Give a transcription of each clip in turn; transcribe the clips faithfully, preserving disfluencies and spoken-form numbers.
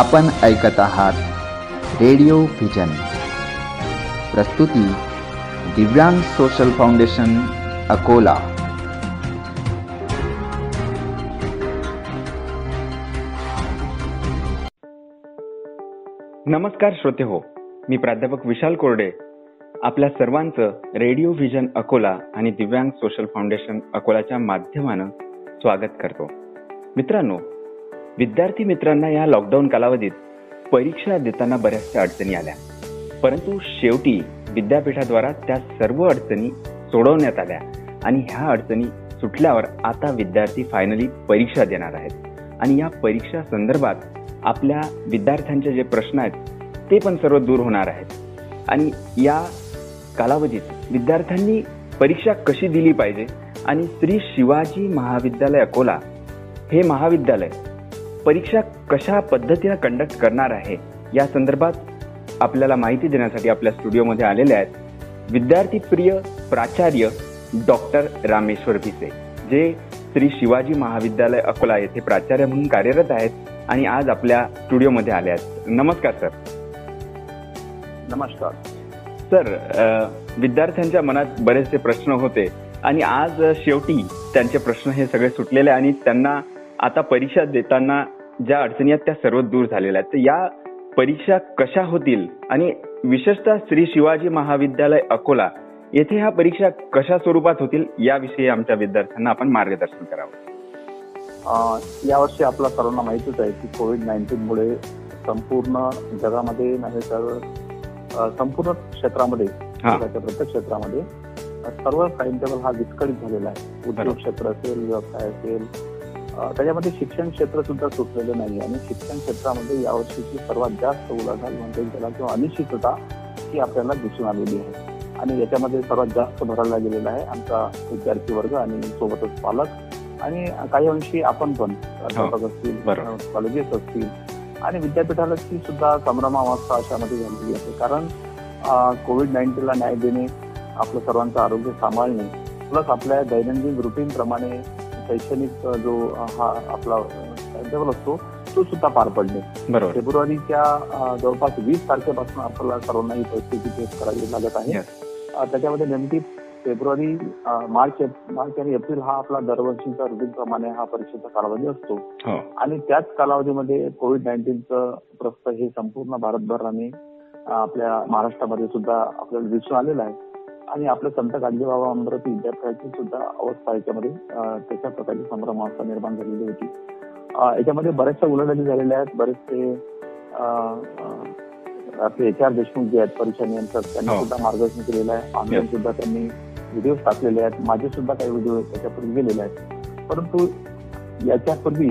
आपण ऐकत आहात रेडिओ व्हिजन. प्रस्तुती दिव्यांग सोशल फाउंडेशन अकोला. नमस्कार श्रोते हो, मी प्राध्यापक विशाल कोरडे आपल्या सर्वांचं रेडिओ व्हिजन अकोला आणि दिव्यांग सोशल फाउंडेशन अकोलाच्या माध्यमानं स्वागत करतो. मित्रांनो, विद्यार्थी मित्रांना या लॉकडाऊन कालावधीत परीक्षा देताना बऱ्याचशा अडचणी आल्या, परंतु शेवटी विद्यापीठाद्वारा त्या सर्व अडचणी सोडवण्यात आल्या आणि ह्या अडचणी सुटल्यावर आता विद्यार्थी फायनली परीक्षा देणार आहेत आणि या परीक्षा संदर्भात आपल्या विद्यार्थ्यांचे जे प्रश्न आहेत ते पण सर्व दूर होणार आहेत. आणि या कालावधीत विद्यार्थ्यांनी परीक्षा कशी दिली पाहिजे आणि श्री शिवाजी महाविद्यालय अकोला हे महाविद्यालय परीक्षा कशा पद्धतीनं कंडक्ट करणार आहे या संदर्भात आपल्याला माहिती देण्यासाठी आपल्या स्टुडिओमध्ये आलेले आहेत विद्यार्थीप्रिय प्राचार्य डॉक्टर रामेश्वर भिसे, जे श्री शिवाजी महाविद्यालय अकोला येथे प्राचार्य म्हणून कार्यरत आहेत आणि आज आपल्या स्टुडिओमध्ये आले आहेत. नमस्कार सर. नमस्कार सर. विद्यार्थ्यांच्या मनात बरेचसे प्रश्न होते आणि आज शेवटी त्यांचे प्रश्न हे सगळे सुटलेले आणि त्यांना आता परीक्षा देताना ज्या अडचणी आहेत त्या सर्व दूर झालेल्या आहेत. तर या परीक्षा कशा होतील आणि विशेषतः श्री शिवाजी महाविद्यालय अकोला येथे ह्या परीक्षा कशा स्वरूपात होतील याविषयी आमच्या विद्यार्थ्यांना आपण मार्गदर्शन करावं. यावर्षी आपला सर्वांना माहितीच आहे की कोविड नाईन्टीन मुळे संपूर्ण जगामध्ये नव्हे तर संपूर्ण क्षेत्रामध्ये प्रत्येक क्षेत्रामध्ये सर्व टाइम टेबल हा विस्कळीत झालेला आहे. उद्योग क्षेत्र असेल, व्यवसाय असेल, त्याच्यामध्ये शिक्षण क्षेत्र सुद्धा सुटलेलं नाही आणि शिक्षण क्षेत्रामध्ये यावर्षीची सर्वात जास्त उलाढाल म्हणजे त्याला किंवा अनिश्चितता ही आपल्याला दिसून आलेली आहे आणि याच्यामध्ये सर्वात जास्त भरायला गेलेला आहे आमचा विद्यार्थी वर्ग आणि सोबतच पालक आणि काही अंशी आपण पण अध्यापक असतील, कॉलेजेस असतील आणि विद्यापीठाची सुद्धा संभ्रमावस्था अशामध्ये झालेली असते. कारण कोविड नाईन्टीनला न्याय देणे, आपलं सर्वांचं आरोग्य सांभाळणे, प्लस आपल्या दैनंदिन रुटीनप्रमाणे शैक्षणिक जो हा आपला टाइमटेबल असतो तो सुद्धा पार पडणे. फेब्रुवारीच्या जवळपास वीस तारखेपासून आपल्याला सर्वांना ही परिस्थिती फेस करावी लागत आहे. त्याच्यामध्ये नेमकी फेब्रुवारी मार्च मार्च आणि एप्रिल हा आपला दरवर्षीचा रुटीनप्रमाणे हा परीक्षेचा कालावधी असतो आणि त्याच कालावधीमध्ये कोविड नाईन्टीनचं प्रस्त हे संपूर्ण भारतभर आणि आपल्या महाराष्ट्रामध्ये सुद्धा आपल्याला दिसून आलेलं आहे आणि आपल्या संत गाडगे बाबा अमरावती विद्यापीठाची सुद्धा अवस्था याच्यामध्ये त्याच्या प्रकारची संभ्रमावस्था निर्माण झालेली होती. याच्यामध्ये बऱ्याचशा उलटली झालेल्या आहेत. बरेचसे आपले एच आर देशमुख जे आहेत परीक्षा नियंत्रक त्यांनी सुद्धा मार्गदर्शन केलेलं आहे. ऑनलाईन सुद्धा त्यांनी व्हिडिओ टाकलेले आहेत, माझे सुद्धा काही व्हिडिओ त्याच्यापूर्वी गेलेले आहेत. परंतु याच्यापूर्वी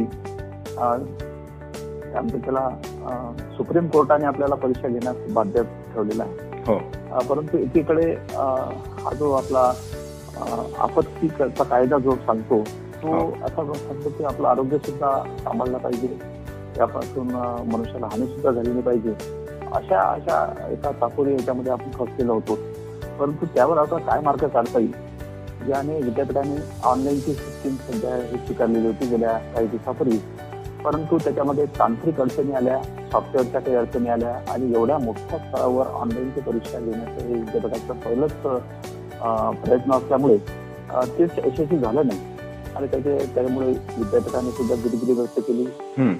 त्याला सुप्रीम कोर्टाने आपल्याला परीक्षा घेण्यास बाध्य ठेवलेला आहे. परंतु एकीकडे हा जो आपला आपत्तीचा कायदा जो सांगतो तो असा सांगतो की आपलं आरोग्य सुद्धा सांभाळलं पाहिजे, त्यापासून मनुष्याला हानी सुद्धा झालेली पाहिजे, अशा अशा एका चाकोरी याच्यामध्ये आपण खचलेलो होतो. परंतु त्यावर आता काय मार्ग काढता येईल याने विद्यापीठाने ऑनलाईनची सिस्टीम सध्या स्वीकारलेली होती गेल्या काही दिवसापूर्वी. परंतु त्याच्यामध्ये तांत्रिक अडचणी आल्या, सॉफ्टवेअरच्या काही अडचणी आल्या आणि एवढ्या मोठ्या स्तरावर ऑनलाईनची परीक्षा घेण्याचं हे विद्यापीठाचं पहिलंच प्रयत्न असल्यामुळे तेच यशस्वी झालं नाही आणि त्याचे त्यामुळे विद्यापीठाने सुद्धा दिलगिरी व्यक्त केली,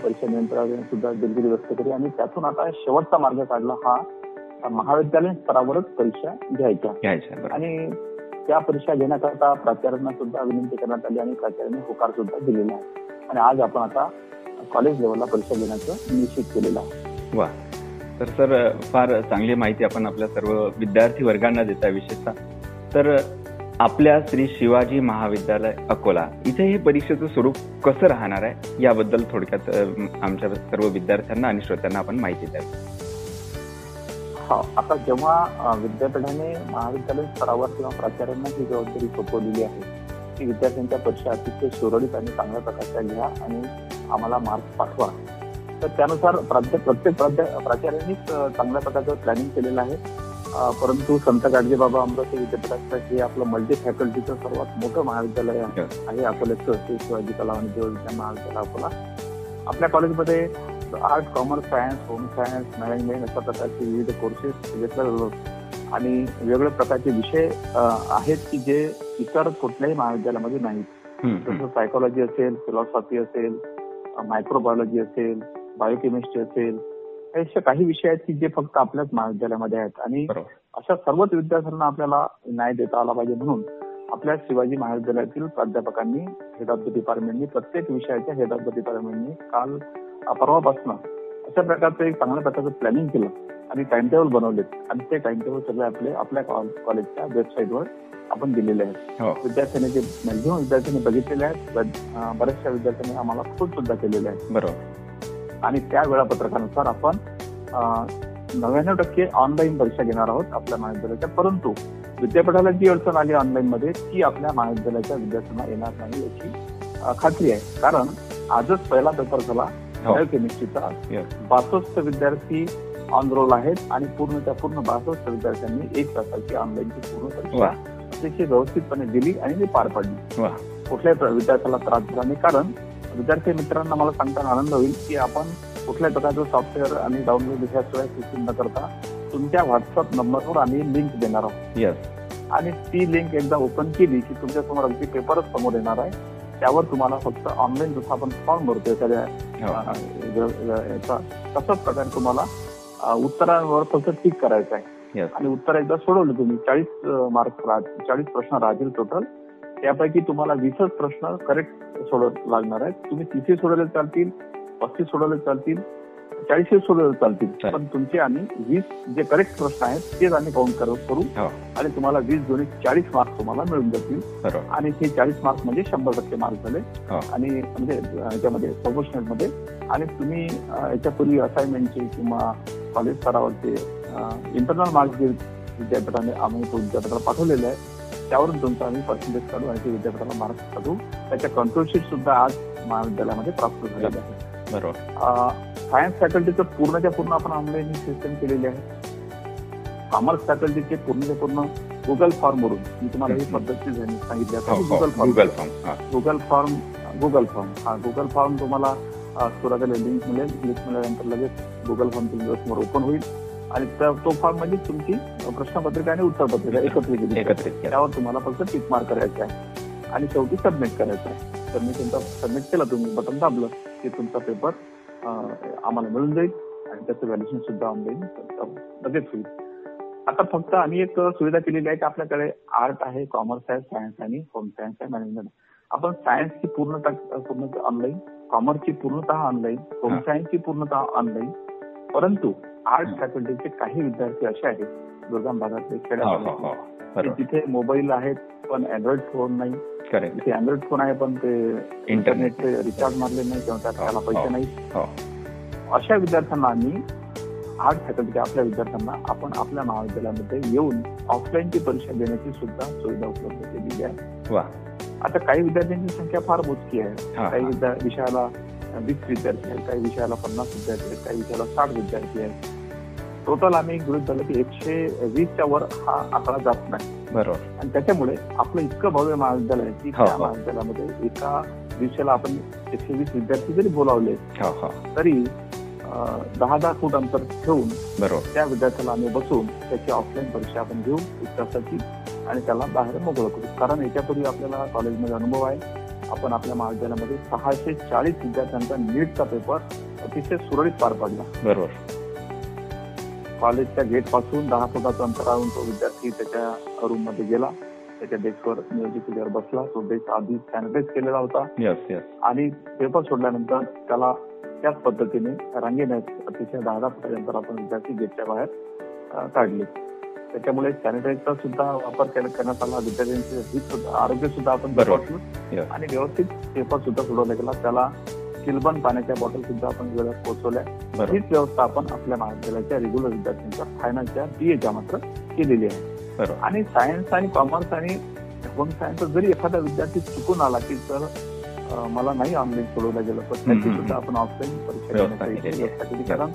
परीक्षा नियंत्रणाने सुद्धा दिलगिरी व्यक्त केली आणि त्यातून आता शेवटचा मार्ग काढला हा महाविद्यालयीन स्तरावरच परीक्षा घ्यायच्या आणि त्या परीक्षा घेण्याकरता प्राचार्यांना सुद्धा विनंती करण्यात आली आणि प्राचार्यांनी होकार सुद्धा दिलेला आहे आणि आज आपण आता कॉलेज लेव्हलला परीक्षा घेण्याचं निश्चित केलेलं आहे. वा, तर सर फार चांगली माहिती आपण आपल्या सर्व विद्यार्थी वर्गांना देता. विशेषतः तर आपल्या श्री शिवाजी महाविद्यालय अकोला इथे हे परीक्षेचं स्वरूप कसं राहणार आहे याबद्दल थोडक्यात आमच्या सर्व विद्यार्थ्यांना आणि श्रोत्यांना आपण माहिती द्यावी. हा, आता जेव्हा विद्यापीठाने महाविद्यालय स्तरावर किंवा प्राचार्यांना ही जबाबदारी सोपवलेली आहे की विद्यार्थ्यांच्या परीक्षा अतिशय सुरळीत आणि चांगल्या प्रकारच्या घ्या आणि आम्हाला मार्क्स पाठवा, तर त्यानुसार प्रत्येक प्राचार्यांनीच चांगल्या प्रकारचं प्लॅनिंग केलेलं आहे. परंतु संत गाडगे बाबा अमरावती विद्यापीठाचं हे आपलं मल्टी फॅकल्टीचं सर्वात मोठं महाविद्यालय आहे अकोल्याचं, शिवाजी कला आणि जीवविज्ञान महाविद्यालय अकोला. आपल्या कॉलेजमध्ये art, commerce, science, home science, management अशा प्रकारचे विविध कोर्सेस घेतल्या आणि वेगवेगळ्या प्रकारचे विषय आहेत की जे इतर कुठल्याही महाविद्यालयामध्ये नाहीत. जसं सायकोलॉजी असेल, फिलॉसॉफी असेल, मायक्रोबायोलॉजी असेल, बायोकेमिस्ट्री असेल, असे काही विषय आहेत की जे फक्त आपल्याच महाविद्यालयामध्ये आहेत आणि अशा सर्वच विद्यार्थ्यांना आपल्याला न्याय देता आला पाहिजे म्हणून आपल्या शिवाजी महाविद्यालयातील प्राध्यापकांनी, हेड ऑफ द डिपार्टमेंटनी, प्रत्येक विषयाच्या हेड ऑफ द डिपार्टमेंटनी काल परवापासून अशा प्रकारचं एक चांगल्या प्रकारचं प्लॅनिंग केलं आणि टाइम टेबल बनवलेत आणि ते टाइम टेबल सगळे आपले आपल्या कॉलेजच्या वेबसाईटवर आपण दिलेले आहेत. विद्यार्थ्यांनी जे मॅक्झिमम विद्यार्थ्यांनी बघितलेले आहेत, बऱ्याचशा विद्यार्थ्यांनी आम्हाला खूप सुद्धा केलेले आहेत. बरोबर. आणि त्या वेळापत्रकानुसार आपण नव्याण्णव टक्के ऑनलाईन परीक्षा घेणार आहोत आपल्या महाविद्यालयाच्या, परंतु विद्यापीठाला जी अडचण आली ऑनलाईन मध्ये ती आपल्या महाविद्यालयाच्या विद्यार्थ्यांना येणार नाही याची खात्री आहे. कारण आजच पहिला पेपर झाला बायोकेमिस्ट्रीचा, बासष्ट विद्यार्थी ऑन रोल आहेत आणि पूर्णच्या पूर्ण बासष्ट विद्यार्थ्यांनी एक तासाची ऑनलाईनची पूर्ण परीक्षा अतिशय व्यवस्थितपणे दिली आणि ती पार पाडली. कुठल्याही विद्यार्थ्याला त्रास झाला नाही. कारण विद्यार्थी मित्रांना मला सांगताना आनंद होईल की आपण कुठल्याही प्रकारचं सॉफ्टवेअर आणि डाउनलोड दिल्याशिवाय सिस्टीम न करता तुमच्या व्हॉट्सअप नंबरवर आम्ही लिंक देणार आहोत आणि ती लिंक एकदा ओपन केली की तुमच्या समोर अगदी पेपरच समोर येणार आहे. त्यावर तुम्हाला फक्त ऑनलाईन जसं आपण फॉर्म भरतो एखाद्या तसंच प्रकारे तुम्हाला उत्तरांवर फक्त टिक करायचं आहे आणि उत्तर एकदा सोडवलं तुम्ही, चाळीस मार्क चाळीस प्रश्न राहतील टोटल. त्यापैकी तुम्हाला वीसच प्रश्न करेक्ट सोडव लागणार आहेत. तुम्ही तीसही सोडवले चालतील, पस्तीस सोडवले चालतील, चाळीसही सोडवले चालतील, पण तुमचे आम्ही वीस जे करेक्ट प्रश्न आहेत तेच आम्ही काउंट करत करू आणि तुम्हाला वीस दोन्ही चाळीस मार्क्स तुम्हाला मिळून जातील. आणि हे चाळीस मार्क्स म्हणजे शंभर टक्के मार्क्स झाले आणि म्हणजे याच्यामध्ये प्रोफेशनल मध्ये. आणि तुम्ही याच्यापूर्वी असाइनमेंटचे किंवा कॉलेज स्तरावरचे इंटरनल मार्क्स जे विद्यापीठाने आम्ही विद्यापीठाला पाठवलेले आहेत त्यावरून तुमचा आम्ही पर्सेंटेज काढू आणि ते विद्यापीठाला मार्क्स काढू. त्याच्या कंट्रोल शीट सुद्धा आज महाविद्यालयामध्ये प्राप्त झालेलं आहे. बरोबर. सायन्स फॅकल्टीचं पूर्णच्या पूर्ण आपण ऑनलाईन सिस्टम केलेली आहे. कॉमर्स फॅकल्टीचे पूर्णच्या पूर्ण गुगल फॉर्म वरून मी तुम्हाला ही पद्धती सांगितली आहे. Google form Google form Google form हा गुगल फॉर्म तुम्हाला सुरुवातीला लिंक मिळेल. लिंक मिळाल्यानंतर लगेच गुगल फॉर्म तुमच्यासमोर ओपन होईल आणि तो फॉर्म म्हणजे तुमची प्रश्नपत्रिका आणि उत्तरपत्रिका एकत्रित एकत्रित त्यावर तुम्हाला फक्त टिक मार्क करायचं आहे आणि शेवटी सबमिट करायचं आहे. सबमिट तुमचा सबमिट केला, तुम्ही बटन दाबलं की तुमचा पेपर आम्हाला मिळून जाईल आणि त्याचं व्हॅल्युएशन सुद्धा ऑनलाईन लगेच होईल. आता फक्त आम्ही एक सुविधा केलेली आहे की आपल्याकडे आर्ट आहे, कॉमर्स आहे, सायन्स आणि होम सायन्स आहे, मॅनेजमेंट. आपण सायन्सची पूर्ण पूर्णतः ऑनलाईन, कॉमर्सची पूर्णतः ऑनलाईन, होम सायन्सची पूर्णतः ऑनलाईन. परंतु आर्ट फॅकल्टीचे काही विद्यार्थी असे आहेत दुर्गम भागातले, खेड्या तिथे मोबाईल आहेत पण अँड्रॉइड फोन नाही. तिथे अँड्रॉइड फोन आहे पण ते इंटरनेट रिचार्ज मारले नाही किंवा त्यात त्याला पैसे नाही. अशा विद्यार्थ्यांना आम्ही आर्ट फॅकल्टीच्या आपल्या विद्यार्थ्यांना आपण आपल्या महाविद्यालयामध्ये येऊन ऑफलाईनची परीक्षा देण्याची सुद्धा सुविधा उपलब्ध केलेली आहे. आता काही विद्यार्थ्यांची संख्या फार मोजकी आहे. काही विषयाला वीस विद्यार्थी आहेत, काही विषयाला पन्नास विद्यार्थी आहेत, काही विषयाला साठ विद्यार्थी आहेत. टोटल आम्ही गृहीत धरलं की एकशे वीसच्या वर हा आकडा जात नाही. बरोबर. आणि त्याच्यामुळे आपलं इतकं भव्य महाविद्यालय आहे की त्या महाविद्यालयामध्ये एका दिवसाला आपण एकशे वीस विद्यार्थी जरी बोलावले तरी दहा दहा फूट अंतर ठेवून त्या विद्यार्थ्याला आम्ही बसून त्याची ऑफलाईन परीक्षा आपण घेऊ एक तासाची आणि त्याला बाहेर मोकळं करू. कारण याच्यापूर्वी आपल्याला कॉलेजमध्ये अनुभव आहे. आपण आपल्या महाविद्यालयामध्ये सहाशे चाळीस विद्यार्थ्यांचा नीटचा पेपर अतिशय सुरळीत पार पाडला. बरोबर. कॉलेजच्या गेट पासून दहा फुटाचं अंतरावरून तो विद्यार्थी त्याच्या रूम मध्ये गेला, त्याच्या डेस्कवर म्युझिक खुर्चीवर बसला. तो डेस्क आधी सॅनिटाईज केलेला होता आणि पेपर सोडल्यानंतर त्याला त्याच पद्धतीने रांगेने अतिशय दहा दहा फुटाच्या अंतरावरून विद्यार्थी गेटच्या बाहेर काढले. त्याच्यामुळे सॅनिटाईजचा सुद्धा वापर करण्यात आला. विद्यार्थ्यांचे आरोग्य सुद्धा आपण तपासलं आणि व्यवस्थित पेपर सुद्धा सोडवला गेला. त्याला किलबन पाण्याच्या बॉटल सुद्धा आपण वेळेवर पोहोचवल्या. हीच व्यवस्था आपण आपल्या महाविद्यालयाच्या रेग्युलर विद्यार्थ्यांच्या फायनान्सच्या बीएच्या मात्र केलेली आहे. आणि सायन्स आणि कॉमर्स आणि होम सायन्सचा जरी एखादा विद्यार्थी चुकून आला की तर मला नाही ऑनलाईन सोडवलं गेलं पण त्याची सुद्धा आपण ऑफलाईन परीक्षा घेण्याची व्यवस्था केली. कारण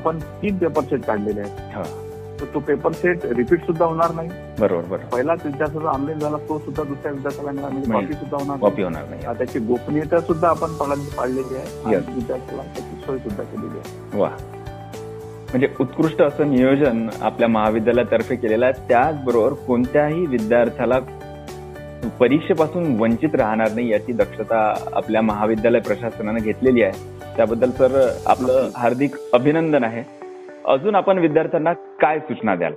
आपण तीन पेपर सेट काढलेले आहेत. तर तो पेपर सेट रिपीट सुद्धा होणार नाही. बरोबर. पहिलाच विद्यार्थ्याचा ऑनलाईन झाला तो सुद्धा दुसऱ्या विद्यार्थ्याला कॉपी सुद्धा होणार कॉपी होणार नाही. त्याची गोपनीयता सुद्धा आपण पाळलेली आहे. विद्यार्थ्याला त्याची सोय सुद्धा केलेली आहे. वा, म्हणजे उत्कृष्ट असं नियोजन आपल्या महाविद्यालयातर्फे केलेलं आहे. त्याचबरोबर कोणत्याही विद्यार्थ्याला परीक्षेपासून वंचित राहणार नाही याची दक्षता आपल्या महाविद्यालय प्रशासनानं घेतलेली आहे. त्याबद्दल सर आपलं हार्दिक अभिनंदन आहे. अजून आपण विद्यार्थ्यांना काय सूचना द्याल?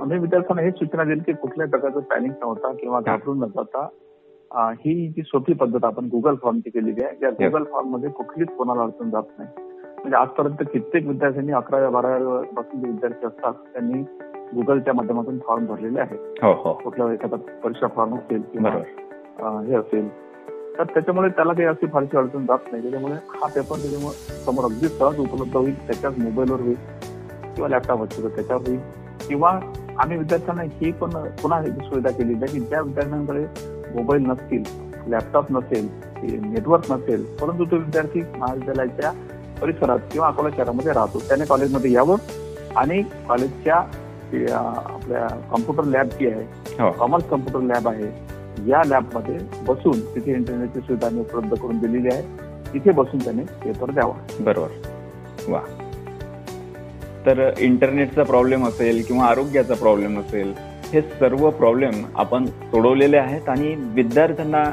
आम्ही विद्यार्थ्यांना हे सूचना देईल की कुठल्याही प्रकारचं पॅनिक न होता किंवा घाबरून न जाता ही जी सोपी पद्धत आपण गुगल फॉर्मची केलेली आहे, ज्या गुगल फॉर्म मध्ये कुठलीच कोणाला अडचण जात नाही. म्हणजे आजपर्यंत कित्येक विद्यार्थ्यांनी अकराव्या बाराव्या पासून जे विद्यार्थी असतात त्यांनी गुगलच्या माध्यमातून फॉर्म भरलेले आहेत. कुठल्या एखादा परीक्षा फॉर्म असेल किंवा हे असेल तर त्याच्यामुळे त्याला काही अशी फारशी अडचण जात नाही. त्याच्यामुळे हा पेपर त्याच्यामुळे समोर अगदी सहज उपलब्ध होईल. त्याच्याच मोबाईलवर होईल किंवा लॅपटॉपवर सुद्धा त्याच्यावर होईल. किंवा आम्ही विद्यार्थ्यांना ही पण पुन्हा सुविधा केली आहे की ज्या विद्यार्थ्यांकडे मोबाईल नसतील, लॅपटॉप नसेल, नेटवर्क नसेल, परंतु तो विद्यार्थी महाविद्यालयाच्या परिसरात किंवा अकोला शहरामध्ये राहतो त्याने कॉलेजमध्ये यावं आणि कॉलेजच्या आपल्या कॉम्प्युटर लॅब जी आहे, कॉमर्स कॉम्प्युटर लॅब आहे, या लॅबमध्ये बसून तिथे इंटरनेटची सुविधा उपलब्ध करून दिलेली आहे. तिथे बसून त्याने पेपर द्यावा. बरोबर. वा, तर इंटरनेटचा प्रॉब्लेम असेल किंवा आरोग्याचा प्रॉब्लेम असेल, हे सर्व प्रॉब्लेम आपण सोडवलेले आहेत आणि विद्यार्थ्यांना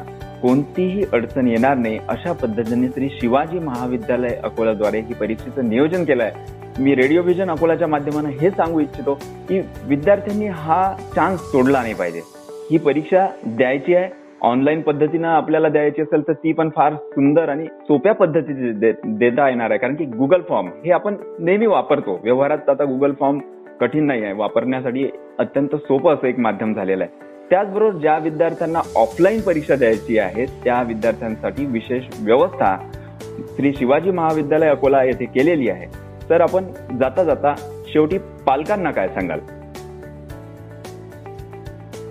कोणतीही अडचण येणार नाही अशा पद्धतीने श्री शिवाजी महाविद्यालय अकोलाद्वारे ही परीक्षेचं नियोजन केलं आहे. मी रेडिओ व्हिजन अकोलाच्या माध्यमानं हे सांगू इच्छितो की विद्यार्थ्यांनी हा चान्स सोडला नाही पाहिजे. ही परीक्षा द्यायची आहे, ऑनलाईन पद्धतीनं आपल्याला द्यायची असेल तर ती पण फार सुंदर आणि सोप्या पद्धतीने देता येणार आहे. कारण की गुगल फॉर्म हे आपण नेहमी वापरतो व्यवहारात. आता गुगल फॉर्म कठीण नाही आहे, वापरण्यासाठी अत्यंत सोपं असं एक माध्यम झालेलं आहे. त्याचबरोबर ज्या विद्यार्थ्यांना ऑफलाईन परीक्षा द्यायची आहे त्या विद्यार्थ्यांसाठी विशेष व्यवस्था श्री शिवाजी महाविद्यालय अकोला येथे केलेली आहे. तर आपण जाता जाता शेवटी पालकांना काय सांगाल?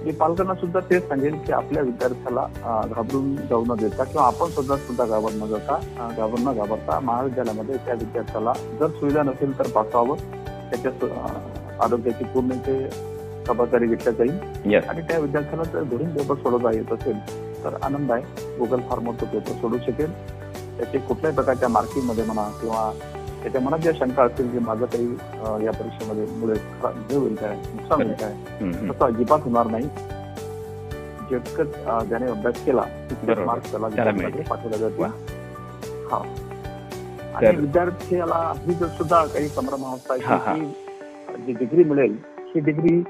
मी पालकांना सुद्धा तेच सांगेन की आपल्या विद्यार्थ्याला घाबरून जाऊ न देता किंवा आपण सुद्धा सुद्धा घाबरून न जाता घाबरून न घाबरता महाविद्यालयामध्ये त्या विद्यार्थ्याला जर सुविधा नसेल तर पाठवावं. त्याच्या आरोग्याची पूर्ण ते खबरदारी घेतल्या जाईल आणि त्या विद्यार्थ्याला जर घरून पेपर सोडवता येत असेल तर आनंद आहे. गुगल फॉर्मवर तो पेपर सोडू शकेल. त्याचे कुठल्याही प्रकारच्या मार्किंगमध्ये म्हणा किंवा त्याच्या मनात ज्या शंका असतील की माझं काही या परीक्षेमध्ये मुळे जे होईल काय, नुकसान होईल काय, तसं अजिबात होणार नाही. जितकंच ज्याने अभ्यास केला तितकेच मार्क्स त्याला पाठवला जातो. हा, आणि विद्यार्थ्याला ही जर सुद्धा काही संभ्रम असतात की जी डिग्री मिळेल ही डिग्री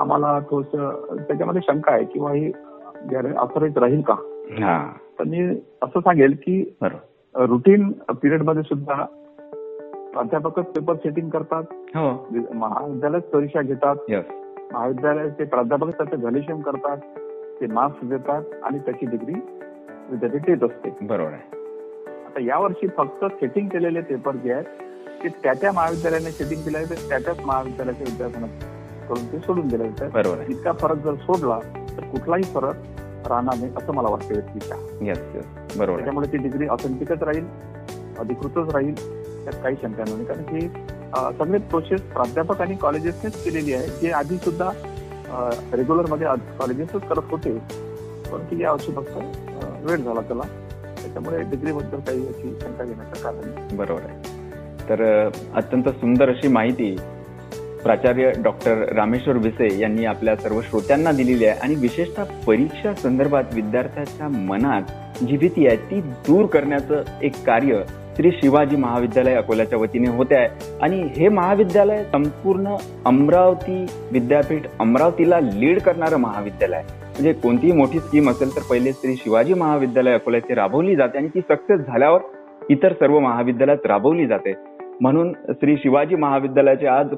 आम्हाला थोडस त्याच्यामध्ये शंका आहे किंवा ही असरित राहील का, तर मी असं सांगेल की रुटीन पिरियड मध्ये सुद्धा प्राध्यापकच पेपर सेटिंग करतात. महाविद्यालयात परीक्षा घेतात, महाविद्यालयाचे प्राध्यापक त्याचे व्हॅल्युएशन करतात, ते मार्क्स देतात आणि त्याची डिग्री विद्यार्थी देत असते. बरोबर आहे. आता यावर्षी फक्त सेटिंग केलेले पेपर जे आहेत ते त्या त्या महाविद्यालयाने सेटिंग केले तर त्या त्याच महाविद्यालयाच्या विद्यार्थ्यांना करून ते सोडून दिले जातात. बरोबर. इतका फरक जर सोडला तर कुठलाही फरक राहणार नाही असं मला वाटतं व्यक्तीच्या. बरोबर. त्यामुळे ती डिग्री ऑथेंटिकच राहील, अधिकृतच राहील, काही शंका नाही. कारण की सगळे प्रोसेस प्राध्यापक आणि कॉलेजेसनेच केलेली आहे. जे आधी सुद्धा रेग्युलर मध्ये कॉलेजेसच करत होते, परंतु या वर्षी फक्त वेळ झाला त्याला. त्याच्यामुळे डिग्रीबद्दल काही अशी शंका घेण्याचं कारण नाही. बरोबर आहे. तर अत्यंत सुंदर अशी माहिती प्राचार्य डॉक्टर रामेश्वर भिसे यांनी आपल्या सर्व श्रोत्यांना दिलेली आहे आणि विशेषतः परीक्षा संदर्भात विद्यार्थ्याच्या मनात जी भीती आहे ती दूर करण्याचं एक कार्य श्री शिवाजी महाविद्यालय अकोल्याच्या वतीने होते आहे. आणि हे महाविद्यालय संपूर्ण अमरावती विद्यापीठ, अमरावतीला लीड करणारं महाविद्यालय आहे. म्हणजे कोणतीही मोठी स्कीम असेल तर पहिले श्री शिवाजी महाविद्यालय अकोल्याची राबवली जाते आणि ती सक्सेस झाल्यावर इतर सर्व महाविद्यालयात राबवली जाते. म्हणून श्री शिवाजी महाविद्यालयाचे आज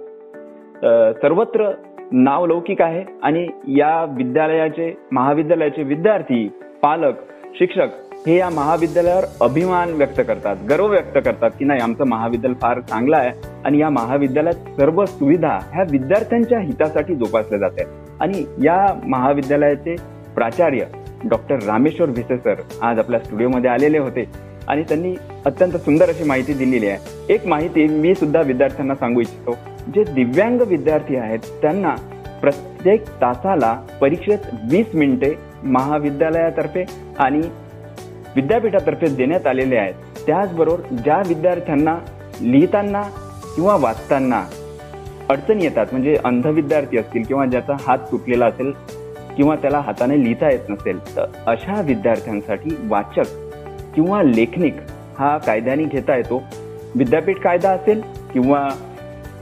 सर्वत्र नावलौकिक आहे आणि या विद्यालयाचे महाविद्यालयाचे विद्यार्थी, पालक, शिक्षक हे या महाविद्यालयावर अभिमान व्यक्त करतात, गर्व व्यक्त करतात की नाही आमचं महाविद्यालय फार चांगलं आहे आणि या महाविद्यालयात सर्व सुविधा ह्या विद्यार्थ्यांच्या हितासाठी जोपासल्या जाते. आणि या महाविद्यालयाचे प्राचार्य डॉक्टर रामेश्वर भिसे सर आज आपल्या स्टुडिओमध्ये आलेले होते आणि त्यांनी अत्यंत सुंदर अशी माहिती दिलेली आहे. एक माहिती मी सुद्धा विद्यार्थ्यांना सांगू इच्छितो, जे दिव्यांग विद्यार्थी आहेत त्यांना प्रत्येक तासाला परीक्षेत वीस मिनिटे महाविद्यालयातर्फे आणि विद्यापीठातर्फे देण्यात आलेले आहेत. त्याचबरोबर ज्या विद्यार्थ्यांना लिहिताना किंवा वाचताना अडचणी येतात, म्हणजे अंध विद्यार्थी असतील किंवा ज्याचा हात तुटलेला असेल किंवा त्याला हाताने लिहिता येत नसेल, तर अशा विद्यार्थ्यांसाठी वाचक किंवा लेखनिक हा कायद्याने घेता येतो. विद्यापीठ कायदा असेल किंवा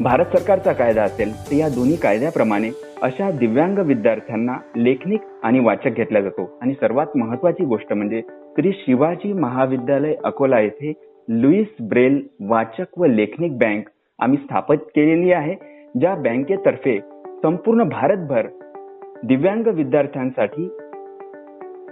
भारत सरकारचा कायदा असेल, तर या दोन्ही कायद्याप्रमाणे अशा दिव्यांग विद्यार्थ्यांना लेखनिक आणि वाचक घेतला जातो. आणि सर्वात महत्वाची गोष्ट म्हणजे श्री शिवाजी महाविद्यालय अकोला येथे लुईस ब्रेल वाचक व लेखनिक बँक आम्ही स्थापित केलेली आहे, ज्या बँकेतर्फे संपूर्ण भारतभर दिव्यांग विद्यार्थ्यांसाठी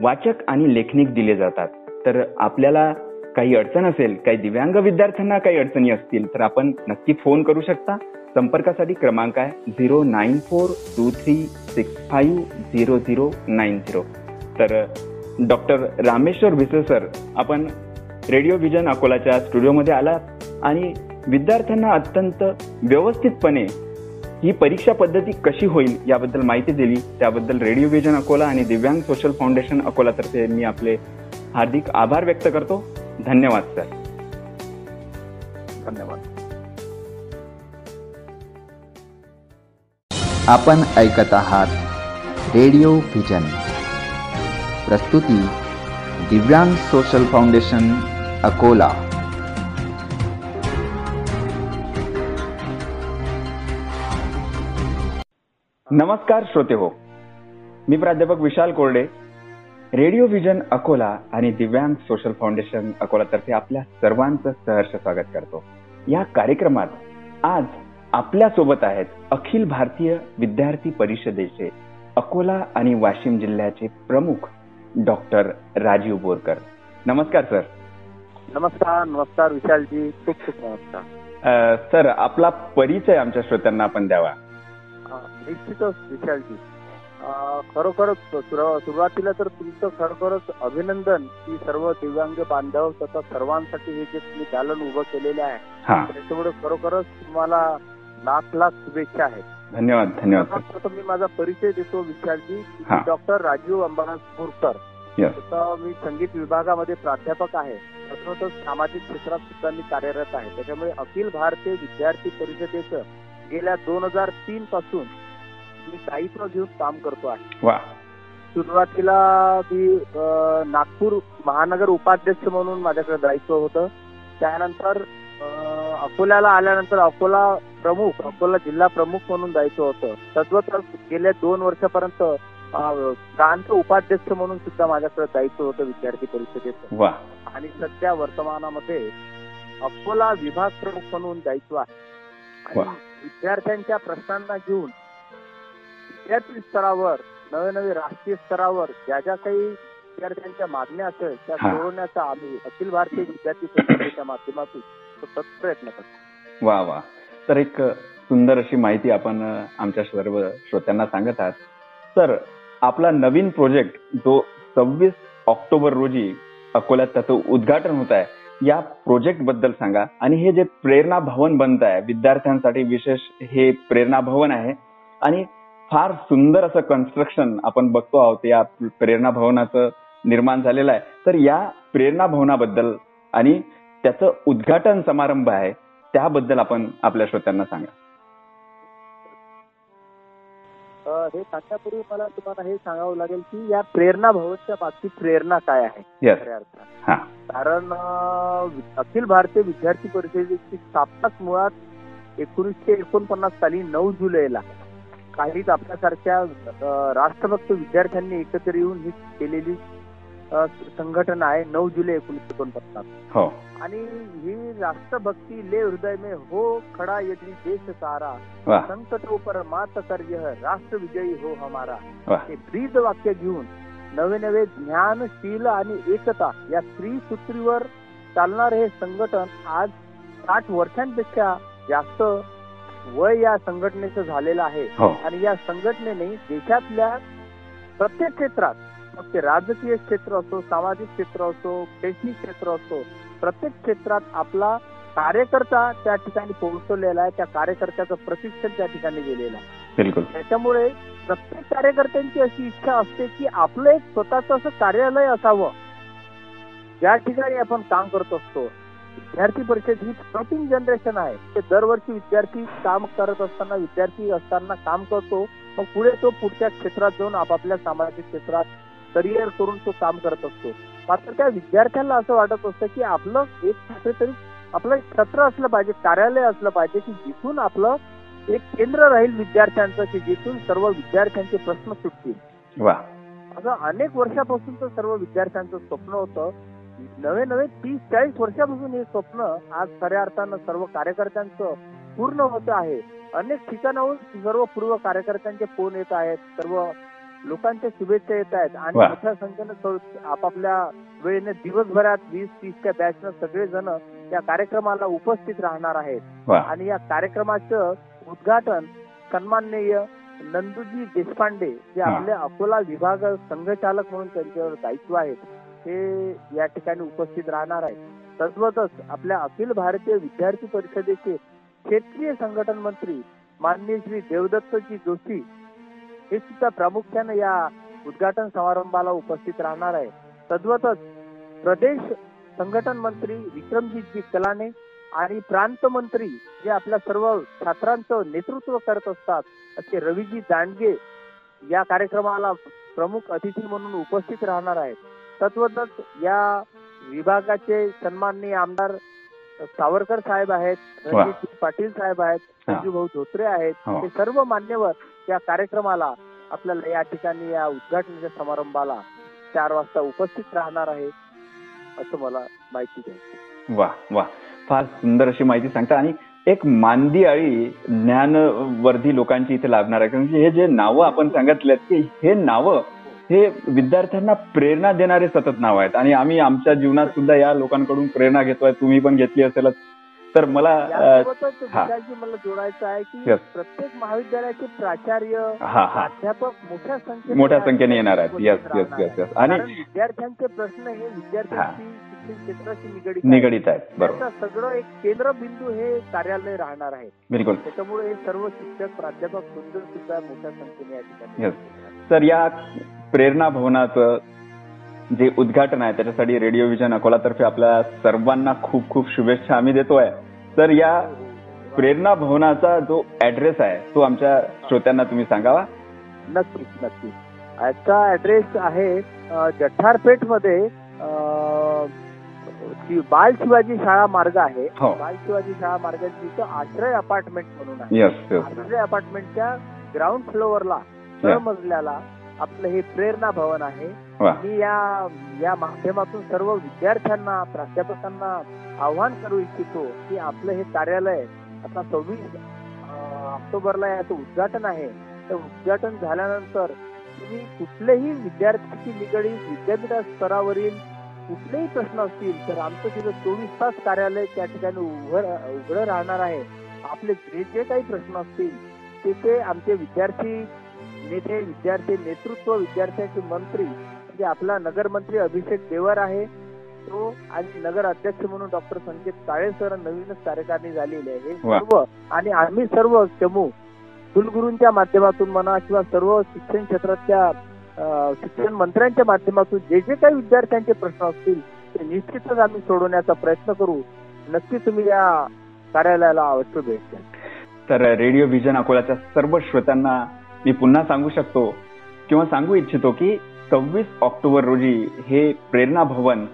वाचक आणि लेखनिक दिले जातात. तर आपल्याला काही अडचण असेल, काही दिव्यांग विद्यार्थ्यांना काही अडचणी असतील, तर आपण नक्की फोन करू शकता. संपर्कासाठी क्रमांक आहे zero nine four two three six five zero zero nine zero. तर डॉक्टर रामेश्वर भिसे सर, आपण रेडिओ व्हिजन अकोलाच्या स्टुडिओमध्ये आलात आणि विद्यार्थ्यांना अत्यंत व्यवस्थितपणे ही परीक्षा पद्धती कशी होईल याबद्दल माहिती दिली. त्याबद्दल रेडिओ व्हिजन अकोला आणि दिव्यांग सोशल फाउंडेशन अकोलातर्फे मी आपले हार्दिक आभार व्यक्त करतो. धन्यवाद सर. धन्यवाद. आपण ऐकत आहात रेडिओ व्हिजन. प्रस्तुती दिव्यांग सोशल फाउंडेशन अकोला. नमस्कार श्रोते हो, मी प्राध्यापक विशाल कोरडे, रेडिओ व्हिजन अकोला आणि दिव्यांग सोशल फाउंडेशन अकोलातर्फे आपल्या सर्वांचं सहर्ष स्वागत करतो. या कार्यक्रमात आज आपल्या सोबत आहेत अखिल भारतीय विद्यार्थी परिषदेचे अकोला आणि वाशिम जिल्ह्याचे प्रमुख डॉक्टर राजीव बोरकर. नमस्कार सर. नमस्कार. नमस्कार विशालजी. खूप खूप नमस्कार सर. आपला परिचय आमच्या श्रोत्यांना आपण द्यावा. निश्चितच विशालजी, खरोखरच सुरुवातीला तर तुमचं खरोखरच अभिनंदन की सर्व दिव्यांग बांधव तथा सर्वांसाठी हे जे तुम्ही दालन उभं केलेलं आहे त्याच्यामुळे खरोखरच तुम्हाला लाख लाख शुभेच्छा आहेत. धन्यवाद. धन्यवाद. मी माझा परिचय देतो विशालजी. डॉक्टर राजीव अंबादास बोरकर, मी संगीत विभागामध्ये प्राध्यापक आहे, तसंच सामाजिक क्षेत्रात सुद्धा मी कार्यरत आहे. त्याच्यामुळे अखिल भारतीय विद्यार्थी परिषदेचं गेल्या दोन हजार तीन पासून मी दायित्व घेऊन काम करतो आहे. सुरुवातीला मी नागपूर महानगर उपाध्यक्ष म्हणून माझ्याकडे दायित्व होतं. त्यानंतर अकोल्याला आल्यानंतर अकोला प्रमुख, अकोला जिल्हा प्रमुख म्हणून दायित्व होतं. तद्वत गेल्या दोन वर्षापर्यंत प्रांत उपाध्यक्ष म्हणून सुद्धा माझ्याकडे दायित्व होतं विद्यार्थी परिषदेचं. आणि सध्या वर्तमानामध्ये अकोला विभाग प्रमुख म्हणून दायित्व आहे. विद्यार्थ्यांच्या प्रश्नांना घेऊन विद्यार्थी स्तरावर, नवे नवे राष्ट्रीय स्तरावर ज्या ज्या काही विद्यार्थ्यांच्या मागण्या असेल त्या सोडवण्याचा आम्ही अखिल भारतीय विद्यार्थी परिषदेच्या माध्यमातून प्रयत्न करतो. वा वा. तर एक सुंदर अशी माहिती आपण आमच्या सर्व श्रोत्यांना सांगत आहात. सर, आपला नवीन प्रोजेक्ट जो सव्वीस ऑक्टोबर रोजी अकोल्यात त्याचं उद्घाटन होत आहे, या प्रोजेक्ट बद्दल सांगा. आणि हे जे प्रेरणा भवन बनत आहे विद्यार्थ्यांसाठी विशेष, हे प्रेरणा भवन आहे आणि फार सुंदर असं कन्स्ट्रक्शन आपण बघतो आहोत या प्रेरणा भवनाचं निर्माण झालेलं आहे. तर या प्रेरणा भवनाबद्दल आणि त्याचं उद्घाटन समारंभ आहे त्याबद्दल आपण आपल्या श्रोत्यांना सांगा. हे सांगण्यापूर्वी मला तुम्हाला हे सांगावं लागेल की या प्रेरणा भवनच्या मागची प्रेरणा काय आहे. कारण अखिल भारतीय विद्यार्थी परिषदेची स्थापनाच मुळात एकोणीसशे एकोणपन्नास साली नऊ जुलैला काहीच आपल्यासारख्या राष्ट्रभक्त विद्यार्थ्यांनी एकत्र येऊन ही केलेली संघटना आहे. नऊ जुलै एकोणीसशे एकोणपन्नास. आणि ही राष्ट्रभक्ती ले हृदय में हो खड़ा यदि देश सारा, संकटों पर मात कर यह राष्ट्र विजयी हो हमारा, हे ब्रीद वाक्य घेऊन नवे नवे ज्ञान, शील आणि एकता या त्रिसूत्रीवर चालणार हे संघटन आज साठ वर्षांपेक्षा जास्त वय या संघटनेचं झालेलं आहे. आणि या संघटनेने देशातल्या प्रत्येक क्षेत्रात मग ते राजकीय क्षेत्र असो, सामाजिक क्षेत्र असो, शैक्षणिक क्षेत्र असो, प्रत्येक क्षेत्रात आपला कार्यकर्ता त्या ठिकाणी पोहोचवलेला आहे, त्या कार्यकर्त्याचं प्रशिक्षण त्या ठिकाणी गेलेलं आहे. बिलकुल. त्याच्यामुळे प्रत्येक कार्यकर्त्यांची अशी इच्छा असते की आपलं एक स्वतःचं असं कार्यालय असावं ज्या ठिकाणी आपण काम करत असतो. विद्यार्थी परिषद ही फ्लोटिंग जनरेशन आहे, ते दरवर्षी विद्यार्थी काम करत असताना विद्यार्थी असताना काम करतो, मग पुढे तो पुढच्या क्षेत्रात जाऊन आपापल्या सामाजिक क्षेत्रात करिअर करून तो काम करत असतो. मात्र त्या विद्यार्थ्याला असं वाटत असतं की आपलं एक कुठेतरी आपलं एक क्षेत्र असलं पाहिजे, कार्यालय असलं पाहिजे की जिथून आपलं एक केंद्र राहील विद्यार्थ्यांचं, की जिथून सर्व विद्यार्थ्यांचे प्रश्न सुटतील. वा, असं अनेक वर्षापासूनचं सर्व विद्यार्थ्यांचं स्वप्न होतं. नवे नवे तीस चाळीस वर्षापासून हे स्वप्न आज खऱ्या अर्थानं सर्व कार्यकर्त्यांचं पूर्ण होत आहे. अनेक ठिकाणाहून सर्व पूर्व कार्यकर्त्यांचे फोन येत आहेत, सर्व लोकांच्या शुभेच्छा येत आहेत आणि मोठ्या संख्येनं आपापल्या वेळेने दिवसभरात वीस तीसच्या बॅचनं सगळेजण या कार्यक्रमाला उपस्थित राहणार आहेत. आणि या कार्यक्रमाचं उद्घाटन सन्माननीय नंदूजी देशपांडे जे आपले अकोला विभाग संघचालक म्हणून त्यांच्यावर दायित्व आहे हे या ठिकाणी उपस्थित राहणार आहे. तसवतच आपल्या अखिल भारतीय विद्यार्थी परिषदेचे क्षेत्रीय संघटन मंत्री माननीय श्री देवदत्तजी जोशी हे सुद्धा प्रामुख्याने या उद्घाटन समारंभाला उपस्थित राहणार आहे. तद्वतच प्रदेश संघटन मंत्री विक्रमजीतजी कलाने आणि प्रांत मंत्री जे आपल्या सर्व छात्रांचं नेतृत्व करत असतात असे रवीजी दांडगे या कार्यक्रमाला प्रमुख अतिथी म्हणून उपस्थित राहणार आहेत. तत्वतच या विभागाचे सन्माननीय आमदार सावरकर साहेब आहेत, रणजित पाटील साहेब आहेत, संजूभाऊ धोत्रे आहेत, हे सर्व मान्यवर या कार्यक्रमाला आपल्याला या ठिकाणी या उद्घाटनाच्या समारंभाला चार वाजता उपस्थित राहणार आहे असं मला माहिती द्यायची. वा वा, फार सुंदर अशी माहिती सांगता. आणि एक मानदी आळी ज्ञानवर्धी लोकांची इथे लाभणार आहे, कारण की हे जे नावं आपण सांगितलेत की हे नावं हे विद्यार्थ्यांना प्रेरणा देणारे सतत नाव आहेत आणि आम्ही आमच्या जीवनात सुद्धा या लोकांकडून प्रेरणा घेतोय. तुम्ही पण घेतली असेलच. तर मला मला जोडायचं आहे की प्रत्येक महाविद्यालयाचे प्राचार्य अध्यापक मोठ्या संख्येने येणार आहेत आणि विद्यार्थ्यांचे प्रश्न हे विद्यार्थ्यांची क्षेत्राशी निगडित निगडित आहेत. बरोबर. सगळं एक केंद्रबिंदू हे कार्यालय राहणार आहे. बिलकुल. त्याच्यामुळे हे सर्व शिक्षक प्राध्यापक सुंदर सुद्धा मोठ्या संख्येने या ठिकाणी. तर या प्रेरणा भवनाचं जे उद्घाटन आहे त्याच्यासाठी रेडिओ विजन अकोलातर्फे आपल्या सर्वांना खूप खूप शुभेच्छा आम्ही देतोय. तर या प्रेरणा भवनाचा जो ऍड्रेस आहे तो आमच्या श्रोत्यांना तुम्ही सांगावा. नक्कीच नक्कीच. याचा ऍड्रेस आहे जठारपेठ मध्ये बाल शिवाजी शाळा मार्ग आहे. बाल शिवाजी शाळा मार्गाची तिथं आश्रय अपार्टमेंट म्हणून आहे. आश्रय अपार्टमेंटच्या ग्राउंड फ्लोअरला न मजल्याला आपलं हे प्रेरणा भवन आहे. मी या या माध्यमातून सर्व विद्यार्थ्यांना प्राध्यापकांना आव्हान करू इच्छितो की आपलं हे कार्यालय आता सव्वीस ऑक्टोबरला याचं उद्घाटन आहे. तर उद्घाटन झाल्यानंतर तुम्ही कुठलेही विद्यार्थ्यांशी निगडीत विद्यापीठ स्तरावरील कुठलेही प्रश्न असतील तर आमचं तिथं चोवीस तास कार्यालय त्या ठिकाणी उघडं उघडं राहणार आहे. आपले जे जे काही प्रश्न असतील तिथे आमचे विद्यार्थी नेते विद्यार्थी नेतृत्व विद्यार्थ्यांचे मंत्री म्हणजे आपला नगरमंत्री अभिषेक देवर आहे तो आणि नगर अध्यक्ष म्हणून डॉक्टर संकेत काळे सर नवीनच कार्यकारणी झालेली आहे. हे सर्व आणि आम्ही सर्व चमू कुलगुरूंच्या माध्यमातून म्हणा किंवा सर्व शिक्षण क्षेत्रातल्या शिक्षण मंत्र्यांच्या माध्यमातून जे जे काही विद्यार्थ्यांचे प्रश्न असतील ते निश्चितच आम्ही सोडवण्याचा प्रयत्न करू. नक्की तुम्ही या कार्यालयाला अवश्य भेट द्या. तर रेडिओ व्हिजन अकोलाच्या सर्व श्रोत्यांना मी पुन्हा सांगू शकतो किंवा सांगू इच्छितो की सव्वीस ऑक्टोबर रोजी हे प्रेरणा भवन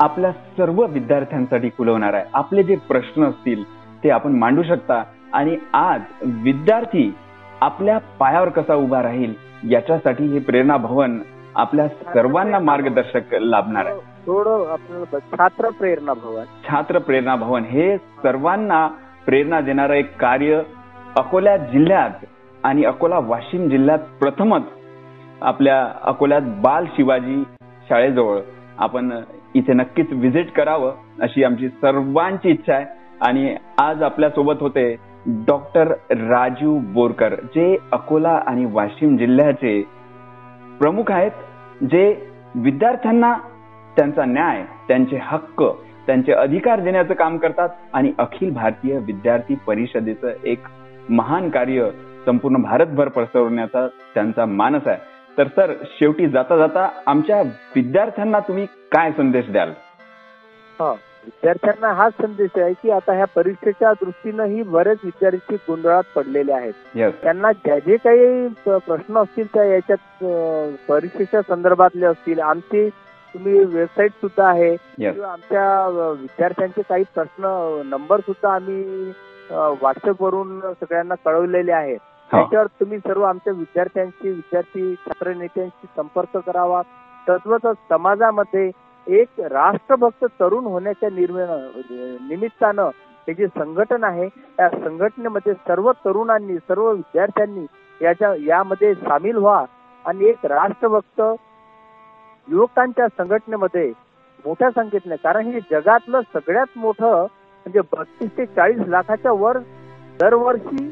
आपल्या सर्व विद्यार्थ्यांसाठी खुलवणार आहे. आपले जे प्रश्न असतील ते आपण मांडू शकता आणि आज विद्यार्थी आपल्या पायावर कसा उभा राहील याच्यासाठी हे प्रेरणा भवन आपल्या सर्वांना मार्गदर्शक लाभणार आहे. थोडं आपल्याला छात्र प्रेरणा भवन छात्र प्रेरणा भवन हे सर्वांना प्रेरणा देणारं एक कार्य अकोला जिल्ह्यात आणि अकोला वाशिम जिल्ह्यात प्रथमच आपल्या अकोल्यात बाल शिवाजी शाळेजवळ आपण इथे नक्कीच व्हिजिट करावं अशी आमची सर्वांची इच्छा आहे. आणि आज आपल्या सोबत होते डॉक्टर राजीव बोरकर जे अकोला आणि वाशिम जिल्ह्याचे प्रमुख आहेत जे विद्यार्थ्यांना त्यांचा न्याय, त्यांचे हक्क, त्यांचे अधिकार देण्याचं काम करतात आणि अखिल भारतीय विद्यार्थी परिषदेचं एक महान कार्य संपूर्ण भारतभर पसरवण्याचा त्यांचा मानस आहे. तर सर, शेवटी जाता जाता आमच्या विद्यार्थ्यांना तुम्ही काय संदेश द्याल? हा, विद्यार्थ्यांना हाच संदेश आहे की आता ह्या परीक्षेच्या दृष्टीनंही बरेच विद्यार्थी गोंधळात पडलेले आहेत. त्यांना ज्या जे काही प्रश्न असतील त्या याच्यात परीक्षेच्या संदर्भातले असतील. आमची तुम्ही वेबसाईट सुद्धा आहे, किंवा आमच्या विद्यार्थ्यांचे काही प्रश्न नंबर सुद्धा आम्ही व्हॉट्सअप वरून सगळ्यांना कळवलेले आहेत. त्याच्यावर तुम्ही सर्व आमच्या विद्यार्थ्यांशी, विद्यार्थी छात्र नेत्यांशी संपर्क करावा. तद्वत समाजामध्ये एक राष्ट्रभक्त तरुण होण्याच्या निमित्तानं हे जे संघटन आहे, त्या संघटनेमध्ये सर्व तरुणांनी, सर्व विद्यार्थ्यांनी याच्या यामध्ये सामील व्हा आणि एक राष्ट्रभक्त युवकांच्या संघटनेमध्ये मोठ्या संख्येने, कारण हे जगातलं सगळ्यात मोठं म्हणजे बत्तीस ते चाळीस लाखाच्या वर दरवर्षी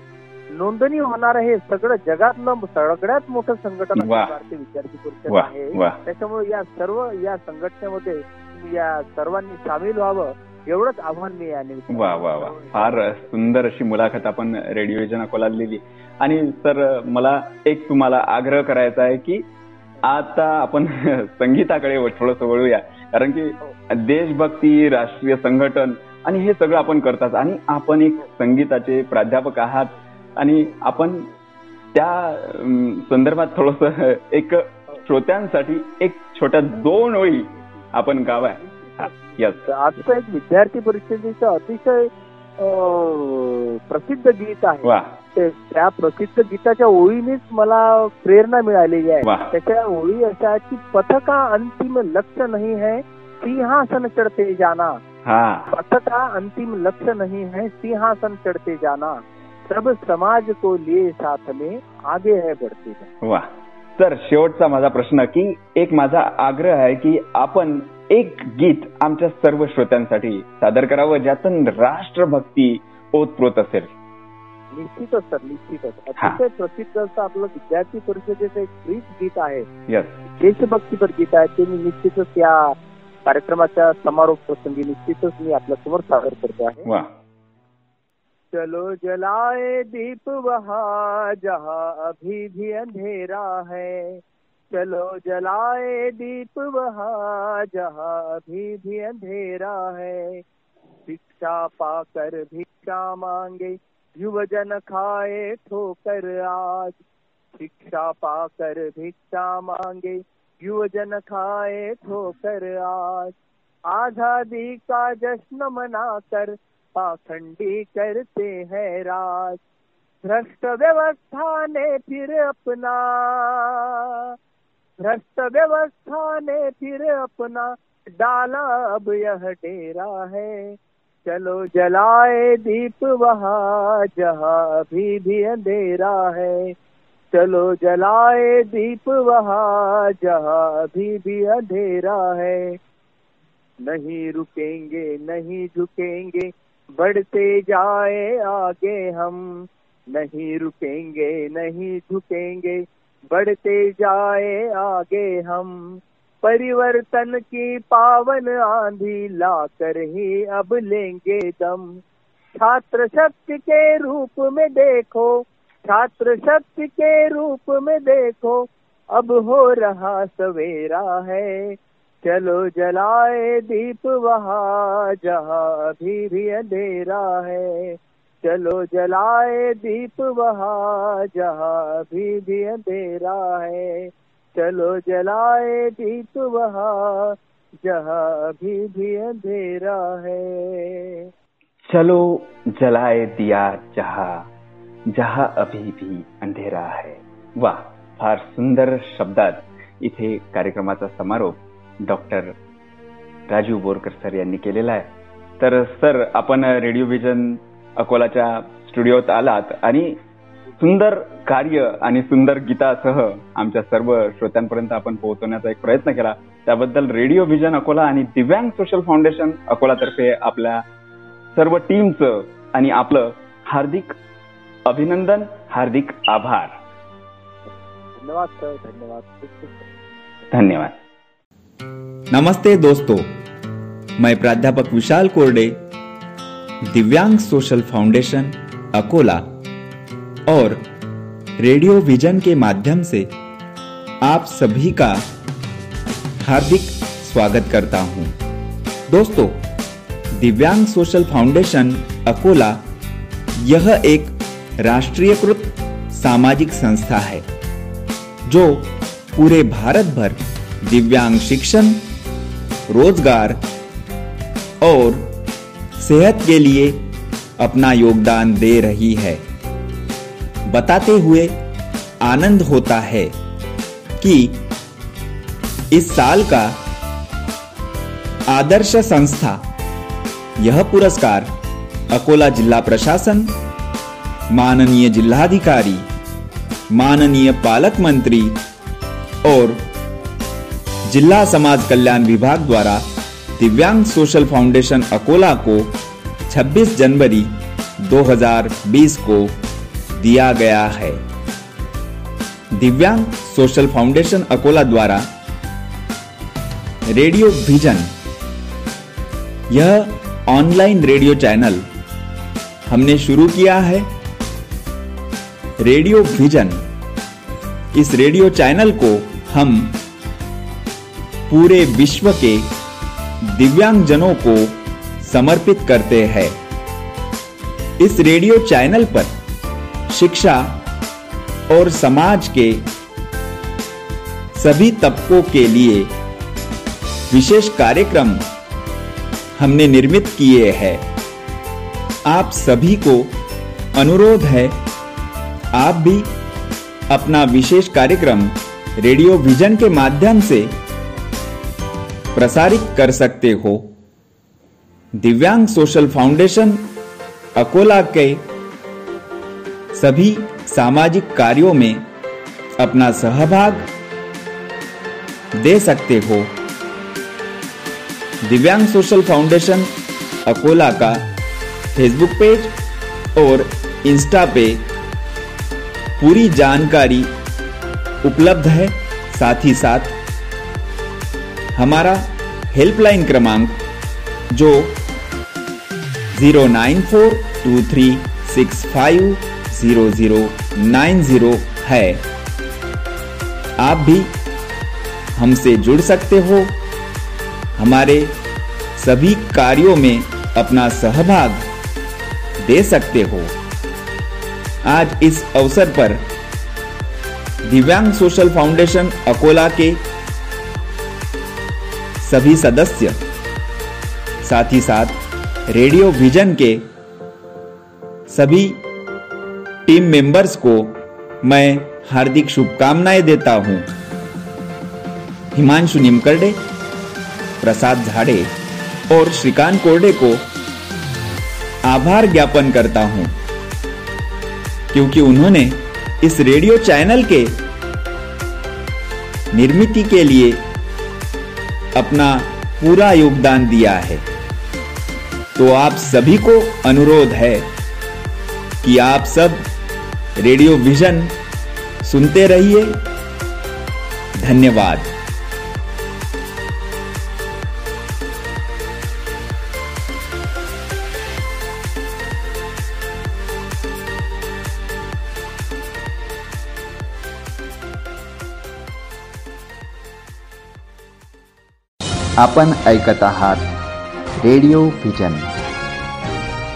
नोंदणी होणार आहे. सगळं जगातलं सगळ्यात मोठं संघटन भारतीय विद्यार्थी परिषद आहे. त्याच्यामुळे या सर्व या संघटनेमध्ये या सर्वांनी सामील व्हावं, एवढंच आव्हान मी या निमित्ताने. वा वा वा, फार सुंदर अशी मुलाखत आपण रेडिओ विजन अकोला दिली. आणि सर, मला एक तुम्हाला आग्रह करायचा आहे की आता आपण संगीताकडे थोडस वळूया, कारण की देशभक्ती, राष्ट्रीय संघटन आणि हे सगळं आपण करतात आणि आपण एक संगीताचे प्राध्यापक आहात आणि आपण त्या संदर्भात थोडस एक श्रोत्यांसाठी एक छोट्या दोन ओळी आपण गावा. आजचं एक विद्यार्थी परिषदेचं अतिशय प्रसिद्ध गीत आहे. त्या प्रसिद्ध गीताच्या ओळीनेच मला प्रेरणा मिळालेली आहे. त्याच्या ओळी अशा आहेत की पथका अंतिम लक्ष्य नाही है सिंहासन चढते जाना, पथका अंतिम लक्ष्य नाही है सिंहासन चढते जाना, सब समाज को लिए साथ में आगे है बढ़ते जाना. वाह. तर शेवटचा माझा प्रश्न की एक माझा आग्रह आहे की आपण एक गीत आमच्या सर्व श्रोत्यांसाठी सादर करावं ज्यातून राष्ट्रभक्ती ओतप्रोत असेल. निश्चितच सर, निश्चितच. अतिशय प्रसिद्ध असं आपलं विद्यार्थी परिषदेचं एक फ्रीज गीत आहे, देशभक्तीपर गीत आहे. ते मी निश्चितच या कार्यक्रमाच्या समारोप प्रसंगी निश्चितच मी आपल्या समोर सादर करतो आहे. वा. चलो जलाए दीप वहाँ जहाँ अभी भी अंधेरा है, चलो जलाए दीप वहाँ जहाँ अभी भी अंधेरा है, शिक्षा पाकर भिक्षा मांगे युवजन खाए ठोकर आज, शिक्षा पाकर भिक्षा मांगे युवजन खाए ठोकर आज, आजादी का जश्न मनाकर पाखंडी करते हैं राज, भ्रष्ट व्यवस्था ने फिर अपना, भ्रष्ट व्यवस्था ने फिर अपना डाला अब यह डेरा है, चलो जलाए दीप वहाँ जहाँ अभी भी अंधेरा है, चलो जलाए दीप वहाँ जहाँ अभी भी अंधेरा है, नहीं रुकेंगे नहीं झुकेंगे बढ़ते जाए आगे हम, नहीं रुकेंगे नहीं झुकेंगे बढ़ते जाए आगे हम, परिवर्तन की पावन आंधी लाकर ही अब लेंगे दम, छात्र शक्ति के रूप में देखो, छात्र शक्ति के रूप में देखो अब हो रहा सवेरा है, चलो जलाए दीप वहाँ जहाँ अभी भी अंधेरा है, चलो जलाए दीप वहाँ जहाँ अभी भी अंधेरा है, चलो जलाए दीप वहाँ जहाँ अभी भी अंधेरा है, चलो जलाए दिया जहाँ जहाँ अभी भी अंधेरा है. वाह, फार सुंदर शब्दात इथे कार्यक्रमाचा समारोप डॉक्टर राजीव बोरकर सर यांनी केलेला आहे. तर सर, आपण रेडिओ विजन अकोलाच्या स्टुडिओत आलात आणि सुंदर कार्य आणि सुंदर गीतासह आमच्या सर्व श्रोत्यांपर्यंत आपण पोहोचवण्याचा एक प्रयत्न केला, त्याबद्दल रेडिओ विजन अकोला आणि दिव्यांग सोशल फाउंडेशन अकोलातर्फे आपल्या सर्व टीमचं आणि आपलं हार्दिक अभिनंदन, हार्दिक आभार. धन्यवाद सर. धन्यवाद. धन्यवाद. नमस्ते दोस्तों, मैं प्राध्यापक विशाल कोरडे, दिव्यांग सोशल फाउंडेशन अकोला और रेडियो विजन के माध्यम से आप सभी का हार्दिक स्वागत करता हूं। दोस्तों, दिव्यांग सोशल फाउंडेशन अकोला यह एक राष्ट्रीयकृत सामाजिक संस्था है जो पूरे भारत भर दिव्यांग शिक्षण, रोजगार और सेहत के लिए अपना योगदान दे रही है। बताते हुए आनंद होता है कि इस साल का आदर्श संस्था यह पुरस्कार अकोला जिला प्रशासन, माननीय जिलाधिकारी, माननीय पालक मंत्री और जिला समाज कल्याण विभाग द्वारा दिव्यांग सोशल फाउंडेशन अकोला को छब्बीस जनवरी दो हज़ार बीस को दिया गया है। दिव्यांग सोशल फाउंडेशन अकोला द्वारा रेडियो विजन यह ऑनलाइन रेडियो चैनल हमने शुरू किया है। रेडियो विजन इस रेडियो चैनल को हम पूरे विश्व के दिव्यांगजनों को समर्पित करते हैं। इस रेडियो चैनल पर शिक्षा और समाज के सभी तबकों के लिए विशेष कार्यक्रम हमने निर्मित किए हैं। आप सभी को अनुरोध है, आप भी अपना विशेष कार्यक्रम रेडियो विजन के माध्यम से प्रसारित कर सकते हो। दिव्यांग सोशल फाउंडेशन अकोला के सभी सामाजिक कार्यों में अपना सहभाग दे सकते हो। दिव्यांग सोशल फाउंडेशन अकोला का फेसबुक पेज और इंस्टा पे पूरी जानकारी उपलब्ध है। साथ ही साथ हमारा हेल्पलाइन क्रमांक जो zero nine four two three six five zero zero nine zero है, आप भी हमसे जुड़ सकते हो। हमारे सभी कार्यों में अपना सहभाग दे सकते हो। आज इस अवसर पर दिव्यांग सोशल फाउंडेशन अकोला के सभी सदस्य, साथ ही साथ रेडियो विजन के सभी टीम मेंबर्स को मैं हार्दिक शुभकामनाएं देता हूं। हिमांशु निमकरडे, प्रसाद झाड़े और श्रीकांत कोर्डे को आभार ज्ञापन करता हूं, क्योंकि उन्होंने इस रेडियो चैनल के निर्मिति के लिए अपना पूरा योगदान दिया है। तो आप सभी को अनुरोध है कि आप सब रेडियो विजन सुनते रहिए। धन्यवाद। आपण ऐकत आहात रेडिओ व्हिजन.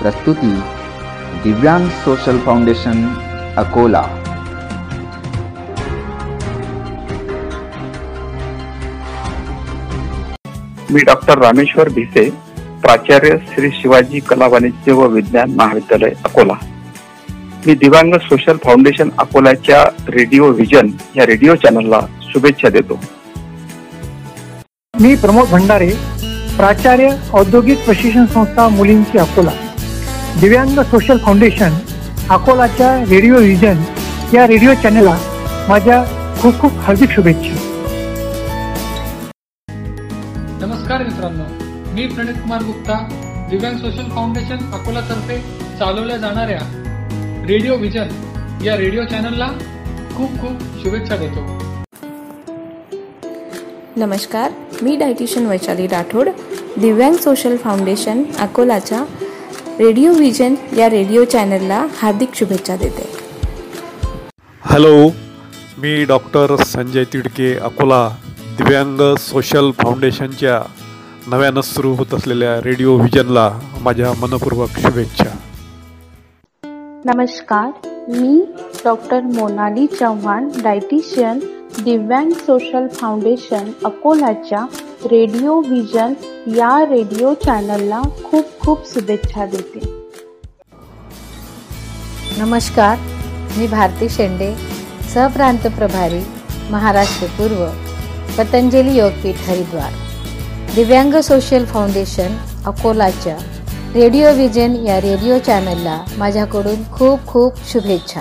प्रस्तुती दिव्यांग सोशल फाउंडेशन अकोला. मी डॉक्टर रामेश्वर भिसे, प्राचार्य श्री शिवाजी कला वाणिज्य व विज्ञान महाविद्यालय अकोला. मी दिव्यांग सोशल फाउंडेशन अकोलाच्या रेडिओ व्हिजन या रेडिओ चॅनलला शुभेच्छा देतो. मी प्रमोद भंडारे, प्राचार्य औद्योगिक प्रशिक्षण संस्था मुलींची अकोला. दिव्यांग सोशल फाउंडेशन अकोलाच्या रेडिओ व्हिजन या रेडिओ चॅनलला माझ्या खूप खूप हार्दिक शुभेच्छा. नमस्कार मित्रांनो, मी प्रणित कुमार गुप्ता, दिव्यांग सोशल फाउंडेशन अकोलातर्फे चालवल्या जाणाऱ्या रेडिओ व्हिजन या रेडिओ चॅनलला खूप खूप शुभेच्छा देतो. नमस्कार, मी डायटिशियन वैशाली राठोड, दिव्यांग सोशल फाउंडेशन अकोलाच्या रेडिओ विजन या रेडिओ चॅनलला हार्दिक शुभेच्छा देते. हॅलो, मी डॉक्टर संजय तिडके, अकोला दिव्यांग सोशल फाउंडेशनच्या नव्यानं सुरू होत असलेल्या रेडिओ विजनला माझ्या मनपूर्वक शुभेच्छा. नमस्कार, मी डॉक्टर मोनाली चौहान, डायटिशियन, दिव्यांग सोशल फाउंडेशन अकोलाच्या रेडिओ विजन या रेडिओ चॅनलला खूप खूप शुभेच्छा देते. नमस्कार, मी भारती शेंडे, सहप्रांत प्रभारी महाराष्ट्र पूर्व, पतंजली योगपीठ हरिद्वार, दिव्यांग सोशल फाउंडेशन अकोलाच्या रेडिओ विजन या रेडिओ चॅनलला माझ्याकडून खूप खूप शुभेच्छा.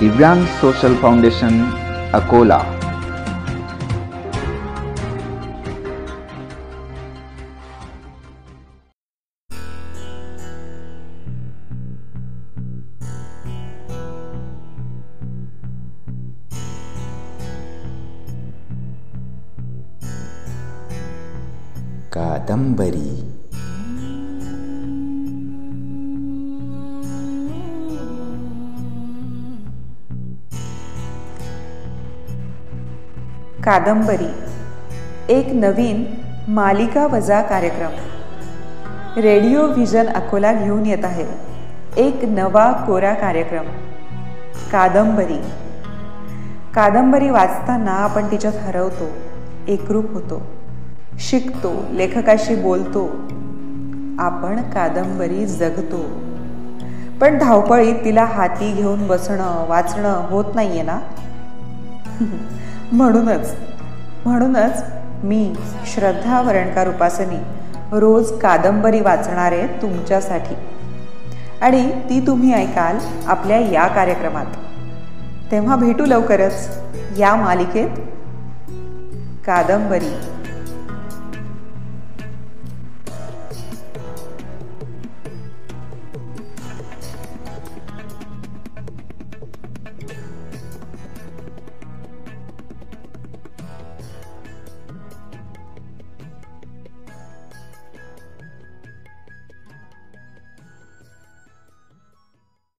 दिव्यांग सोशल फाउंडेशन अकोला. कादंबरी कादंबरी एक नवीन मालिका वजा कार्यक्रम रेडिओ व्हिजन अकोला घेऊन येत आहे. एक नवा कोरा कार्यक्रम कादंबरी. कादंबरी वाचताना आपण तिच्यात हरवतो, एकरूप होतो, शिकतो, लेखकाशी बोलतो, आपण कादंबरी जगतो. पण धावपळीत तिला हाती घेऊन बसणं वाचणं होत नाहीये ना. म्हणूनच म्हणूनच मी श्रद्धा वरणकर उपासनी रोज कादंबरी वाचणारे तुमच्यासाठी, आणि ती तुम्ही ऐकाल आपल्या या कार्यक्रमात. तेव्हा भेटू लवकरच या मालिकेत कादंबरी.